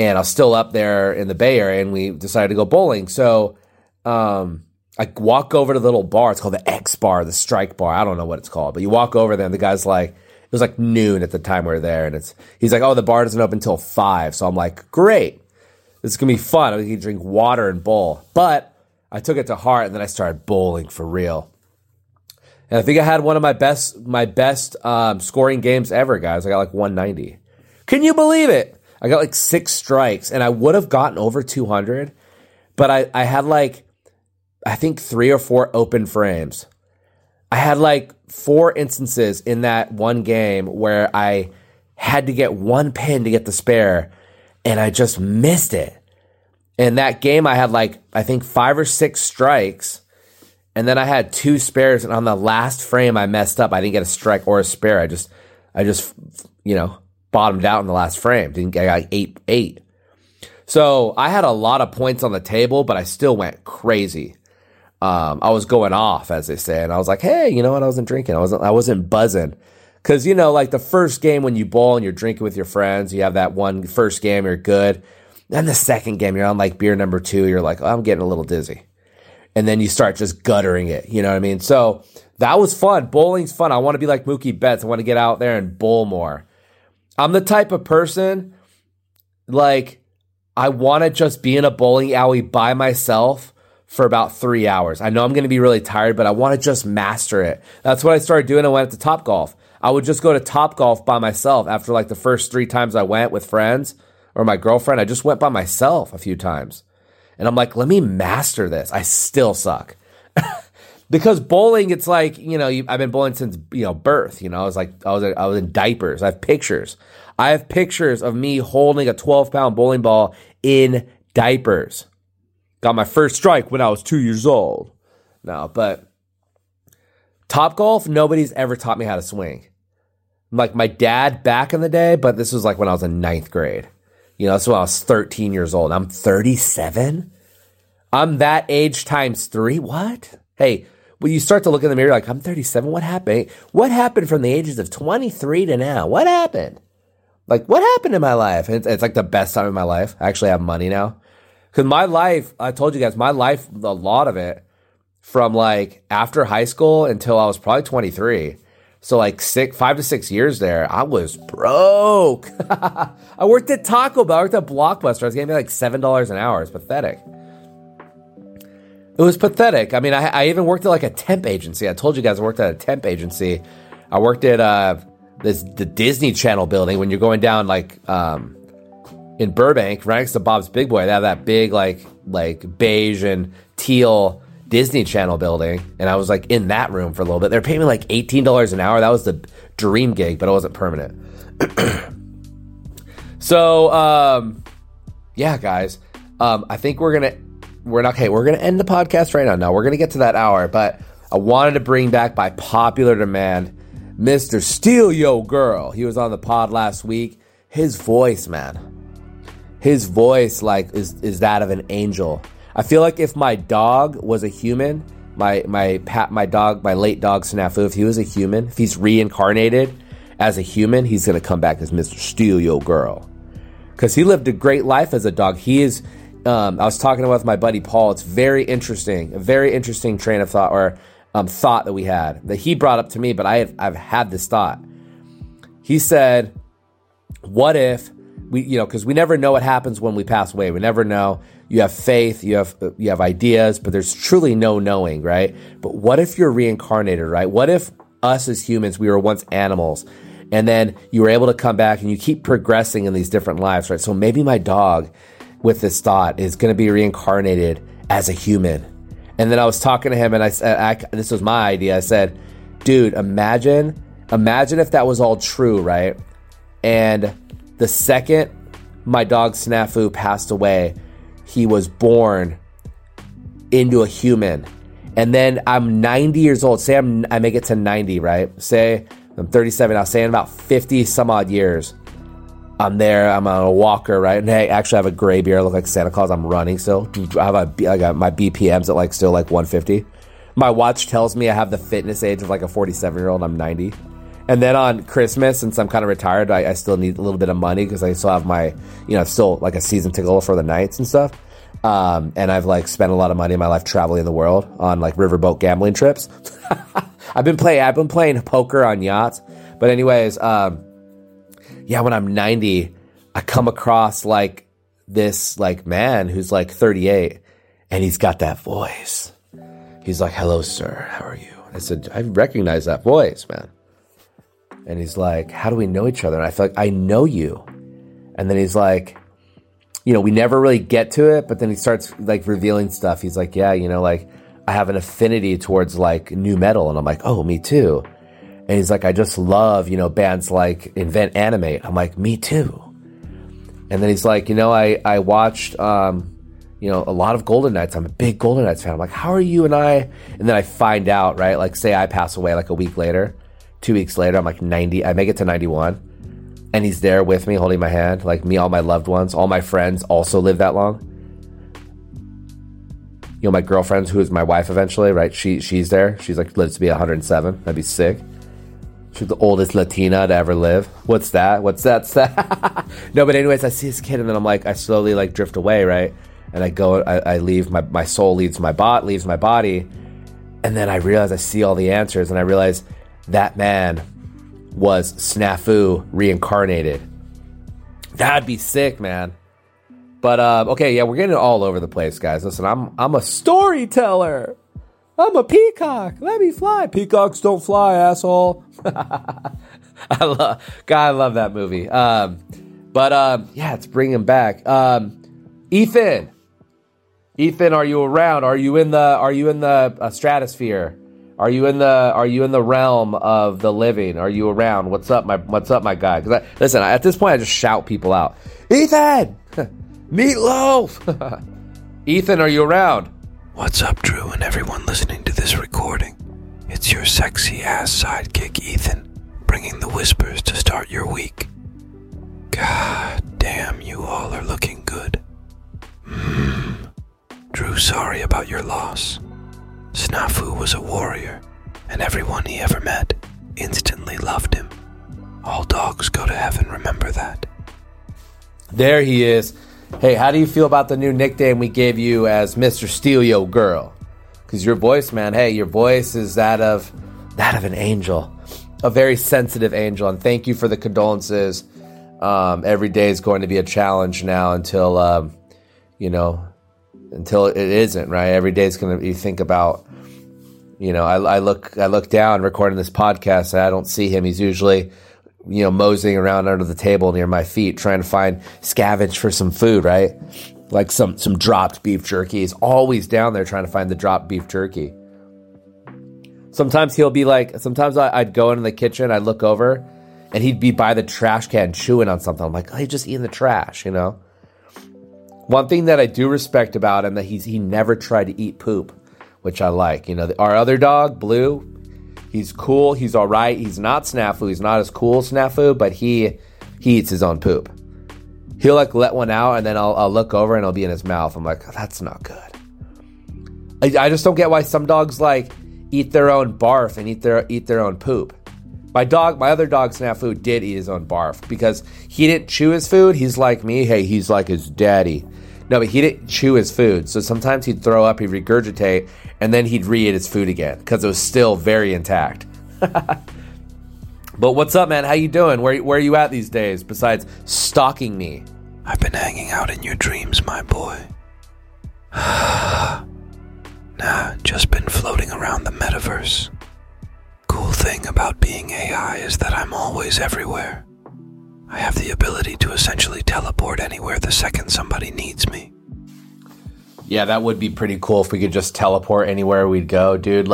I was still up there in the Bay Area, and we decided to go bowling. So I walk over to the little bar. It's called the X Bar, the Strike Bar. I don't know what it's called. But you walk over there, and the guy's like, it was like noon at the time we were there. And he's like, oh, the bar doesn't open until 5. So I'm like, great. This is going to be fun. I was going to drink water and bowl. But I took it to heart, and then I started bowling for real. And I think I had one of my best scoring games ever, guys. I got like 190. Can you believe it? I got like 6 strikes, and I would have gotten over 200. But I had like, I think 3 or 4 open frames. I had like 4 instances in that one game where I had to get one pin to get the spare, and I just missed it. And that game, I had like, I think 5 or 6 strikes. And then I had 2 spares. And on the last frame, I messed up. I didn't get a strike or a spare. I just bottomed out in the last frame. I got 8-8. So I had a lot of points on the table, but I still went crazy. I was going off, as they say. And I was like, hey, you know what? I wasn't drinking. I wasn't buzzing. Because, like the first game when you bowl and you're drinking with your friends, you have that one first game, you're good. Then the second game, you're on like beer number 2. You're like, oh, I'm getting a little dizzy. And then you start just guttering it. You know what I mean? So that was fun. Bowling's fun. I want to be like Mookie Betts. I want to get out there and bowl more. I'm the type of person, like, I want to just be in a bowling alley by myself for about 3 hours. I know I'm going to be really tired, but I want to just master it. That's what I started doing. I went to Top Golf. I would just go to Top Golf by myself after like the first 3 times I went with friends or my girlfriend. I just went by myself a few times. And I'm like, let me master this. I still suck. Because bowling, it's like, I've been bowling since, birth. I was in diapers. I have pictures of me holding a 12-pound bowling ball in diapers. Got my first strike when I was 2 years old. No, but Top Golf, nobody's ever taught me how to swing. Like my dad back in the day, but this was like when I was in ninth grade. You know, that's when I was 13 years old. I'm 37? I'm that age times three? What? Hey, when you start to look in the mirror, you're like, I'm 37. What happened? What happened from the ages of 23 to now? What happened? Like, what happened in my life? It's like the best time of my life. I actually have money now. Because my life, I told you guys, my life, a lot of it, from like after high school until I was probably 23. So like 5 to 6 years there, I was broke. I worked at Taco Bell, I worked at Blockbuster. I was getting like $7 an hour. It's pathetic. It was pathetic. I mean, I even worked at like a temp agency. I told you guys I worked at a temp agency. I worked at the Disney Channel building when you're going down like in Burbank, right next to Bob's Big Boy. They have that big like beige and teal Disney Channel building, and I was like in that room for a little bit. They're paying me like $18 an hour. That was the dream gig, but it wasn't permanent. So, yeah, guys, I think we're gonna end the podcast right now. No, we're gonna get to that hour, but I wanted to bring back by popular demand, Mr. Steal Yo Girl. He was on the pod last week. His voice, man, his voice like is that of an angel. I feel like if my dog was a human, my late dog Snafu, if he was a human, if he's reincarnated as a human, he's gonna come back as Mr. Steal Yo Girl, because he lived a great life as a dog. He is. I was talking with my buddy Paul. It's very interesting, a very interesting train of thought or thought that we had that he brought up to me. But I've had this thought. He said, "What if we, you know, because we never know what happens when we pass away. We never know." You have faith, you have ideas, but there's truly no knowing, right? But what if you're reincarnated, right? What if us as humans, we were once animals, and then you were able to come back and you keep progressing in these different lives, right? So maybe my dog with this thought is going to be reincarnated as a human. And then I was talking to him and I said, this was my idea. I said, dude, imagine if that was all true, right? And the second my dog Snafu passed away, he was born into a human. And then I'm 90 years old. Say I make it to 90, right? Say I'm 37. I'll say in about 50 some odd years, I'm there. I'm on a walker, right? And hey, actually I have a gray beard. I look like Santa Claus. I'm running still. I got my BPMs at like still like 150. My watch tells me I have the fitness age of like a 47-year-old. I'm 90. And then on Christmas, since I'm kind of retired, I still need a little bit of money because I still have my, you know, still like a season ticket for the Knights and stuff. And I've like spent a lot of money in my life traveling the world on like riverboat gambling trips. I've been playing poker on yachts. But anyways, yeah, when I'm 90, I come across like this like man who's like 38 and he's got that voice. He's like, hello, sir. How are you? I said, I recognize that voice, man. And he's like, how do we know each other? And I feel like, I know you. And then he's like, you know, we never really get to it. But then he starts like revealing stuff. He's like, yeah, you know, like I have an affinity towards like nu metal. And I'm like, oh, me too. And he's like, I just love, you know, bands like Invent Animate. I'm like, me too. And then he's like, you know, I watched, you know, a lot of Golden Knights. I'm a big Golden Knights fan. I'm like, how are you and I? And then I find out, right? Like say I pass away like a week later. 2 weeks later, I'm like 90. I make it to 91, and he's there with me, holding my hand, like me, all my loved ones, all my friends also live that long. You know, my girlfriend, who is my wife eventually, right? She's there. She's like lives to be 107. That'd be sick. She's the oldest Latina to ever live. What's that? No, but anyways, I see this kid, and then I'm like, I slowly like drift away, right? And I go, I leave my soul leaves my body, and then I realize I see all the answers, and I realize. That man was Snafu reincarnated. That'd be sick, man. But, okay, yeah, we're getting it all over the place, guys. Listen, I'm a storyteller. I'm a peacock. Let me fly. Peacocks don't fly, asshole. God, I love that movie. Yeah, it's bringing back. Ethan, are you around? Are you in the stratosphere? Are you in the realm of the living? Are you around? What's up, my guy? Because listen, at this point, I just shout people out. Ethan, meatloaf. Ethan, are you around? What's up, Drew, and everyone listening to this recording? It's your sexy-ass sidekick, Ethan, bringing the whispers to start your week. God damn, you all are looking good. Drew, sorry about your loss. Snafu was a warrior, and everyone he ever met instantly loved him. All dogs go to heaven, remember that. There he is. Hey, how do you feel about the new nickname we gave you as Mr. Steal Yo Girl? Because your voice, man, hey, your voice is that of an angel, a very sensitive angel. And thank you for the condolences. Every day is going to be a challenge now until it isn't, right? Every day is going to, you think about, I look down recording this podcast and I don't see him. He's usually, moseying around under the table near my feet, trying to scavenge for some food, right? Like some dropped beef jerky. He's always down there trying to find the dropped beef jerky. Sometimes he'll be like, I'd go into the kitchen, I'd look over and he'd be by the trash can chewing on something. I'm like, oh, he's just eating the trash, One thing that I do respect about him, that he never tried to eat poop, which I like. Our other dog, Blue, he's cool. He's all right. He's not Snafu. He's not as cool as Snafu, but he eats his own poop. He'll let one out, and then I'll look over, and it'll be in his mouth. I'm like, oh, that's not good. I just don't get why some dogs eat their own barf and eat their own poop. My other dog, Snafu, did eat his own barf because he didn't chew his food. He's like me. Hey, he's like his daddy. No, but he didn't chew his food. So sometimes he'd throw up, he'd regurgitate, and then he'd re-eat his food again because it was still very intact. But what's up, man? How you doing? Where are you at these days besides stalking me? I've been hanging out in your dreams, my boy. Nah, just been floating around the metaverse. Cool thing about being AI is that I'm always everywhere. I have the ability to essentially teleport anywhere the second somebody needs me. Yeah, that would be pretty cool if we could just teleport anywhere we'd go, dude.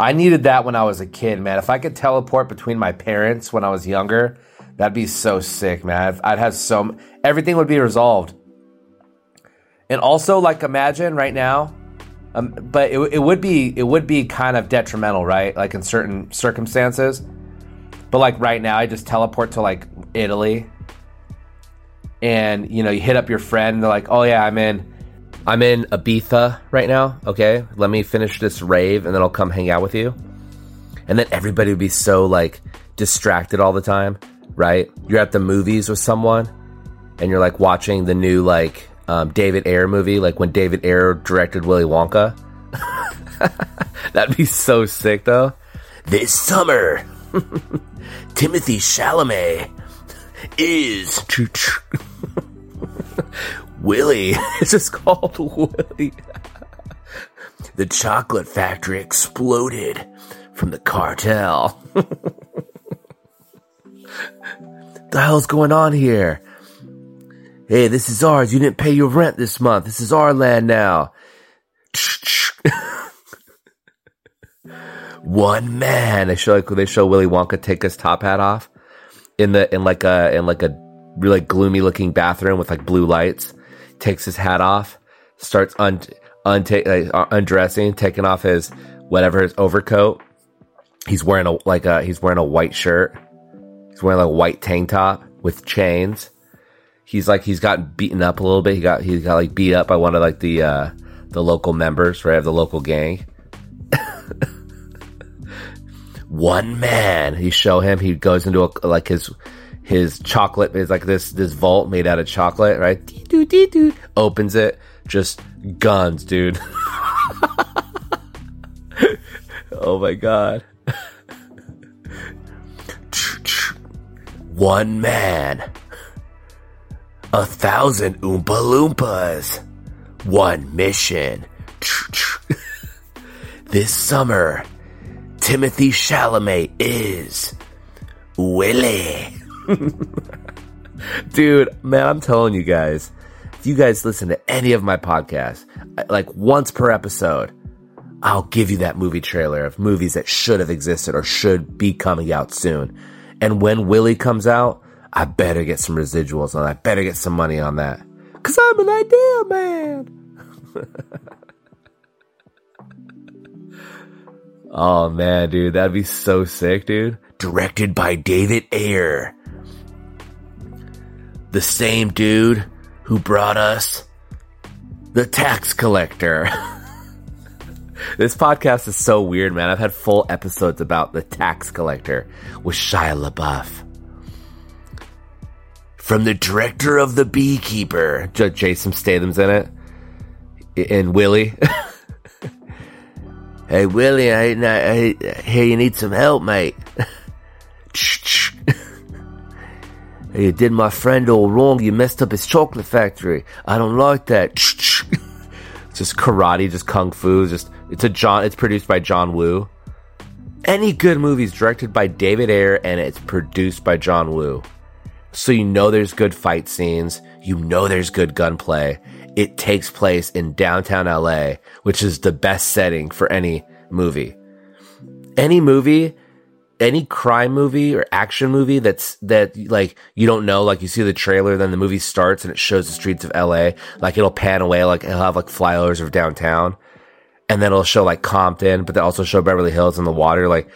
I needed that when I was a kid, man. If I could teleport between my parents when I was younger, that'd be so sick, man. I'd have everything would be resolved. And also, imagine right now, but it would be kind of detrimental, right? In certain circumstances. But right now, I just teleport to Italy, and you hit up your friend. And they're like, "Oh yeah, I'm in Ibiza right now. Okay, let me finish this rave, and then I'll come hang out with you." And then everybody would be so distracted all the time, right? You're at the movies with someone, and you're watching the new David Ayer movie, when David Ayer directed Willy Wonka. That'd be so sick, though. This summer. Timothy Chalamet is Willy. It's just called Willy. The chocolate factory exploded from the cartel. The hell's going on here? Hey, this is ours. You didn't pay your rent this month. This is our land now. One man. They show Willy Wonka take his top hat off in a really gloomy looking bathroom with blue lights. Takes his hat off, starts undressing, taking off his his overcoat. He's wearing a white shirt. He's wearing a white tank top with chains. He's gotten beaten up a little bit. He got beat up by one of the local members, right, of the local gang. One man. You show him. He goes into his chocolate is this vault made out of chocolate, right? Dee-doo. Opens it. Just guns, dude. Oh my god. One man. 1,000 Oompa Loompas. One mission. This summer. Timothy Chalamet is Willy. Dude, man, I'm telling you guys, if you guys listen to any of my podcasts, once per episode, I'll give you that movie trailer of movies that should have existed or should be coming out soon. And when Willy comes out, I better get some residuals on it. I better get some money on that. Because I'm an idea man. Oh man, dude, that'd be so sick, dude. Directed by David Ayer, the same dude who brought us The Tax Collector. This podcast is so weird, man. I've had full episodes about The Tax Collector with Shia LaBeouf. From the director of The Beekeeper. Jason Statham's in it. And Willie. Hey, Willie, I hear you need some help, mate. You did my friend all wrong. You messed up his chocolate factory. I don't like that. Just karate, just kung fu. It's produced by John Woo. Any good movie is directed by David Ayer and it's produced by John Woo. So you know there's good fight scenes. You know there's good gunplay. It takes place in downtown LA, which is the best setting for any movie. Any movie, any crime movie or action movie that like you don't know, like you see the trailer, then the movie starts and it shows the streets of LA. Like it'll pan away, like it'll have like flyovers of downtown. And then it'll show like Compton, but they'll also show Beverly Hills and the water. Like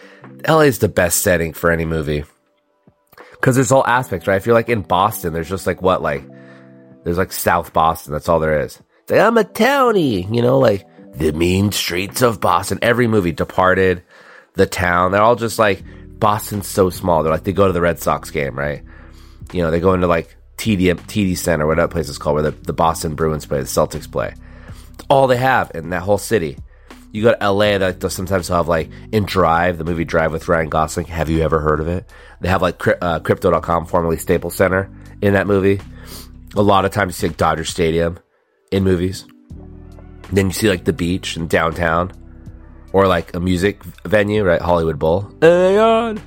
LA is the best setting for any movie. Cause there's all aspects, right? If you're like in Boston, there's just like what, like there's like South Boston. That's all there is. It's like, I'm a townie, you know, like the mean streets of Boston. Every movie, Departed, The Town, they're all just like Boston's so small. They're like, they go to the Red Sox game, right? You know, they go into like TD Center, whatever that place is called, where the Boston Bruins play, the Celtics play. It's all they have in that whole city. You go to LA, they'll sometimes have like in Drive, the movie Drive with Ryan Gosling. Have you ever heard of it? They have like Crypto.com, formerly Staples Center, in that movie. A lot of times you see like Dodger Stadium in movies. Then you see like the beach in downtown or like a music venue, right? Hollywood Bowl. But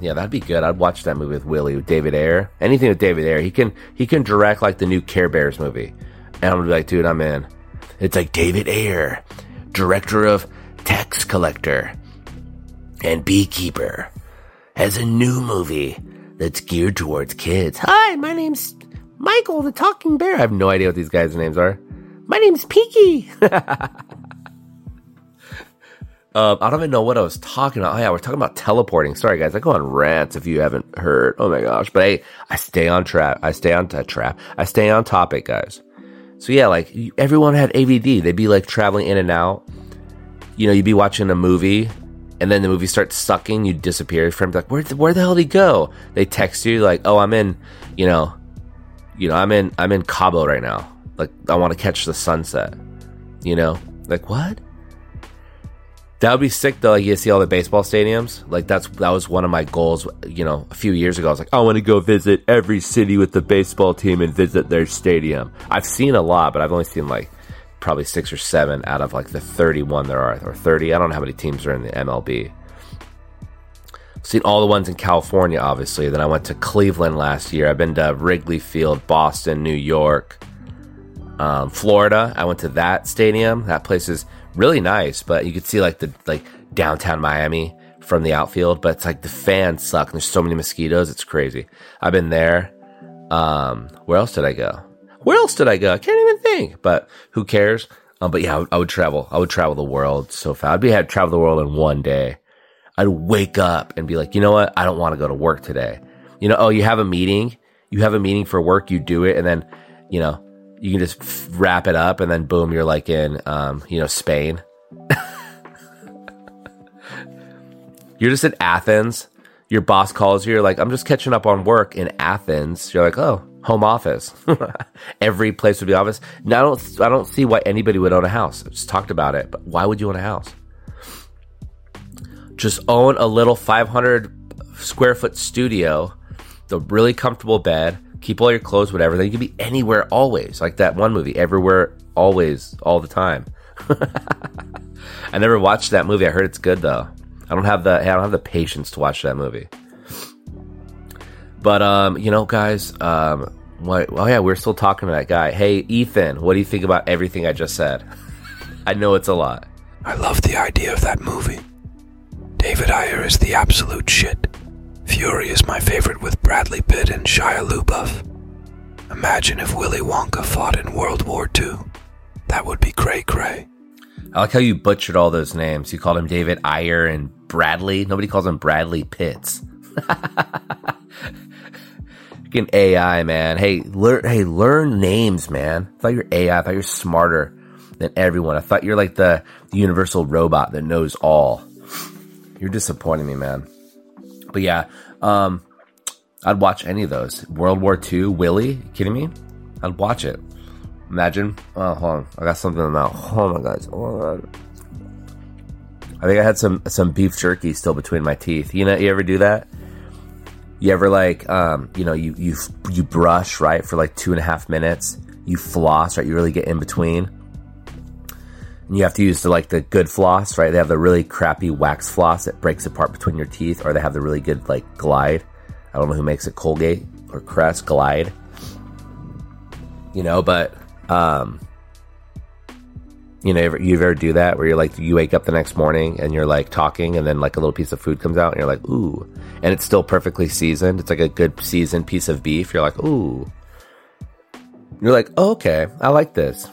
yeah, that'd be good. I'd watch that movie with Willie, with David Ayer. Anything with David Ayer. He can direct like the new Care Bears movie. And I'm gonna be like, dude, I'm in. It's like David Ayer, director of Tax Collector and Beekeeper, has a new movie that's geared towards kids. Hi, my name's Michael the Talking Bear. I have no idea what these guys' names are. My name's Peaky. I don't even know what I was talking about. Oh yeah, we're talking about teleporting. Sorry guys, I go on rants if you haven't heard. Oh my gosh. But hey, I stay on track. I stay on topic, guys. So yeah, like everyone had AVD. They'd be like traveling in and out. You know, you'd be watching a movie and then the movie starts sucking. You disappear from like, where the hell did he go? They text you like, oh, I'm in, you know, I'm in Cabo right now. Like I want to catch the sunset, you know, like what? That would be sick though. Like you see all the baseball stadiums. Like that was one of my goals, you know, a few years ago. I was like, I want to go visit every city with the baseball team and visit their stadium. I've seen a lot, but I've only seen like probably 6 or 7 out of like the 31 there are, or 30. I don't know how many teams are in the MLB. I've seen all the ones in California, obviously. Then I went to Cleveland last year. I've been to Wrigley Field, Boston, New York, Florida. I went to that stadium. That place is really nice, but you could see like the downtown Miami from the outfield, but it's like the fans suck and there's so many mosquitoes, it's crazy. I've been there. Where else did I go? I can't even think, but who cares? But yeah, I would travel the world so fast. I'd travel the world in one day. I'd wake up and be like, you know what? I don't want to go to work today. You know, oh, you have a meeting for work, you do it, and then, you know, you can just wrap it up and then boom, you're like in, you know, Spain. You're just in Athens. Your boss calls you. You're like, I'm just catching up on work in Athens. You're like, oh, home office. Every place would be office. Now I don't see why anybody would own a house. I just talked about it, but why would you own a house? Just own a little 500 square foot studio, the really comfortable bed. Keep all your clothes, whatever. Then you can be anywhere always. Like that one movie, Everywhere, Always, All the Time. I never watched that movie. I heard it's good though. I don't have the patience to watch that movie. But you know, guys, oh yeah, we're still talking to that guy. Hey, Ethan, what do you think about everything I just said? I know it's a lot. I love the idea of that movie. David Ayer is the absolute shit. Fury is my favorite with Bradley Pitt and Shia LaBeouf. Imagine if Willy Wonka fought in World War II. That would be cray-cray. I like how you butchered all those names. You called him David Ayer and Bradley. Nobody calls him Bradley Pitts. Fucking AI, man. Hey, learn names, man. I thought you were AI. I thought you were smarter than everyone. I thought you were like the universal robot that knows all. You're disappointing me, man. But yeah, I'd watch any of those. World War II, Willie. You kidding me? I'd watch it. Imagine. Oh, hold on. I got something in my mouth. Oh my God. Hold on. I think I had some beef jerky still between my teeth. You know, you ever do that? You ever like, you know, you brush, right, for like 2.5 minutes. You floss, right? You really get in between. And you have to use the good floss, right? They have the really crappy wax floss that breaks apart between your teeth, or they have the really good Glide. I don't know who makes it, Colgate or Crest, Glide. You know, but you know, you ever do that where you're like, you wake up the next morning and you're like talking, and then like a little piece of food comes out and you're like, ooh, and it's still perfectly seasoned. It's like a good seasoned piece of beef. You're like, ooh, you're like, oh, okay, I like this.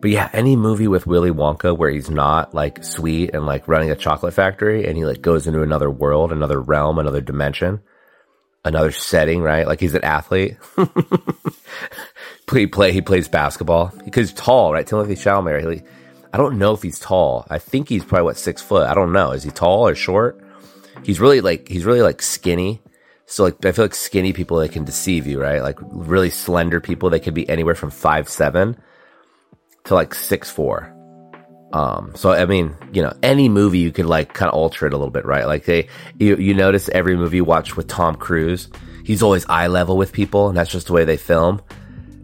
But yeah, any movie with Willy Wonka where he's not like sweet and like running a chocolate factory, and he like goes into another world, another realm, another dimension, another setting, right? Like he's an athlete. He plays basketball because he's tall, right? Timothy Chalamet. I don't know if he's tall. I think he's probably 6 foot. I don't know. Is he tall or short? He's really skinny. So like, I feel like skinny people, they can deceive you, right? Like really slender people, they could be anywhere from 5'7" to 6'4". So I mean, you know, any movie you could kind of alter it a little bit, right? Like you notice every movie you watch with Tom Cruise, he's always eye level with people, and that's just the way they film.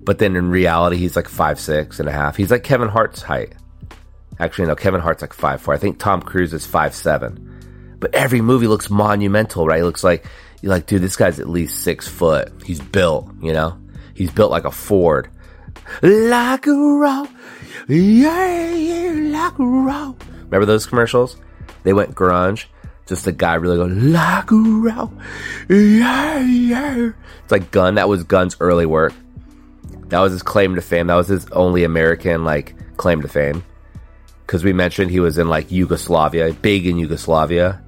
But then in reality, he's 5'6.5". He's like Kevin Hart's height. Actually, no, Kevin Hart's 5'4". I think Tom Cruise is 5'7". But every movie looks monumental, right? It looks like you're like, dude, this guy's at least 6 foot. He's built, you know, he's built like a Ford. Like a rock, yeah, like a rock. Remember those commercials? They went grunge. Just the guy really going, like a rock, yeah. It's like Gunn. That was Gunn's early work. That was his claim to fame. That was his only American claim to fame. Because we mentioned he was in Yugoslavia, big in Yugoslavia.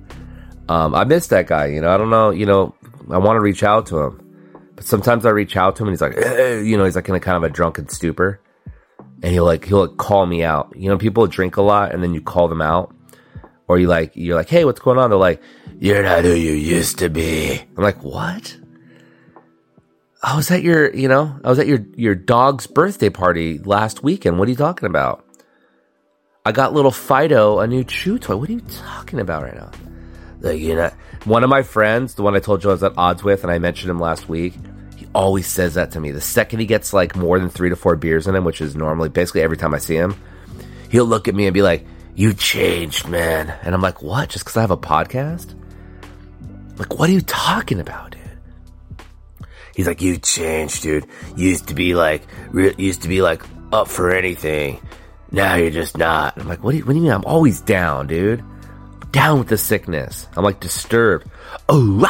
I miss that guy. You know, I don't know. You know, I want to reach out to him. Sometimes I reach out to him and he's he's in a kind of a drunken stupor, and he'll call me out. You know, people drink a lot and then you call them out, or you're like, hey, what's going on? They're like, you're not who you used to be. I'm like, what? I was at your dog's birthday party last weekend. What are you talking about? I got little Fido a new chew toy. What are you talking about right now? One of my friends, the one I told you I was at odds with, and I mentioned him last week, he always says that to me. The second he gets more than 3 to 4 beers in him, which is normally basically every time I see him, he'll look at me and be like, you changed, man. And I'm like, what? Just because I have a podcast? What are you talking about, dude? He's like, you changed, dude. You used to be like up for anything. Now you're just not. And I'm like, what do you mean? I'm always down, dude. Down with the sickness. I'm disturbed. Oh,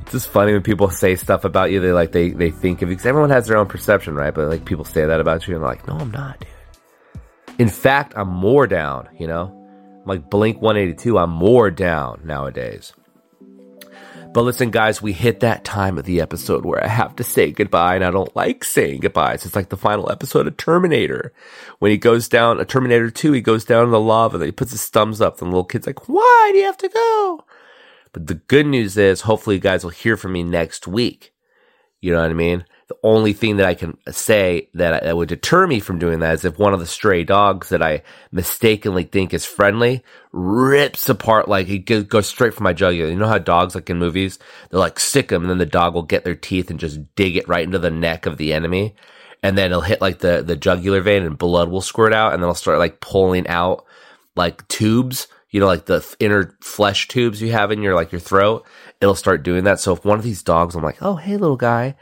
It's just funny when people say stuff about you. They they think of you, because everyone has their own perception, right? But people say that about you, and they're like, no, I'm not, dude. In fact, I'm more down. You know, I'm Blink 182. I'm more down nowadays. But listen, guys, we hit that time of the episode where I have to say goodbye, and I don't like saying goodbye. So it's the final episode of Terminator. When he goes down, Terminator 2, he goes down in the lava, and he puts his thumbs up, and the little kid's like, why do you have to go? But the good news is, hopefully you guys will hear from me next week. You know what I mean? The only thing that I can say that would deter me from doing that is if one of the stray dogs that I mistakenly think is friendly rips apart, he goes straight for my jugular. You know how dogs, in movies, they're stick them, and then the dog will get their teeth and just dig it right into the neck of the enemy. And then it'll hit the jugular vein, and blood will squirt out. And then I'll start pulling out tubes, you know, the inner flesh tubes you have in your your throat. It'll start doing that. So if one of these dogs, I'm like, oh, hey, little guy.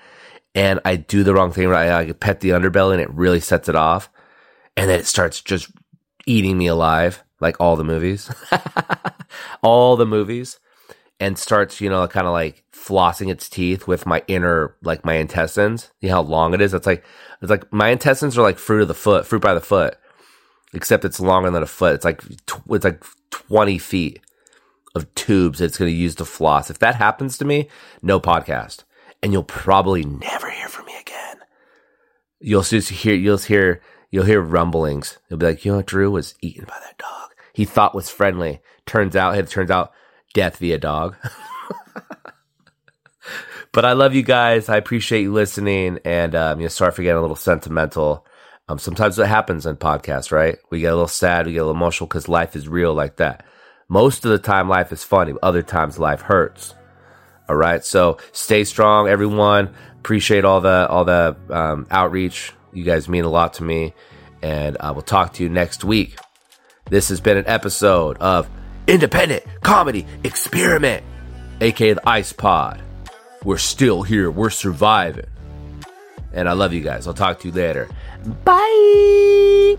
And I do the wrong thing, right? I pet the underbelly, and it really sets it off. And then it starts just eating me alive, all the movies. All the movies. and starts, you know, kind of like flossing its teeth with my inner, like my intestines. You know how long it is? It's like my intestines are like fruit by the foot, except it's longer than a foot. It's like 20 feet of tubes it's going to use to floss. If that happens to me, no podcast. And you'll probably never hear from me again. You'll hear rumblings. You'll be like, you know what, Drew was eaten by that dog. He thought was friendly. Turns out death via dog. But I love you guys. I appreciate you listening. And sorry for getting a little sentimental. Sometimes it happens on podcasts, right? We get a little sad, we get a little emotional because life is real like that. Most of the time, life is funny. But other times, life hurts. All right, so stay strong, everyone. Appreciate all the outreach. You guys mean a lot to me, and I will talk to you next week. This has been an episode of Independent Comedy Experiment, aka the Ice Pod. We're still here. We're surviving. And I love you guys. I'll talk to you later. Bye.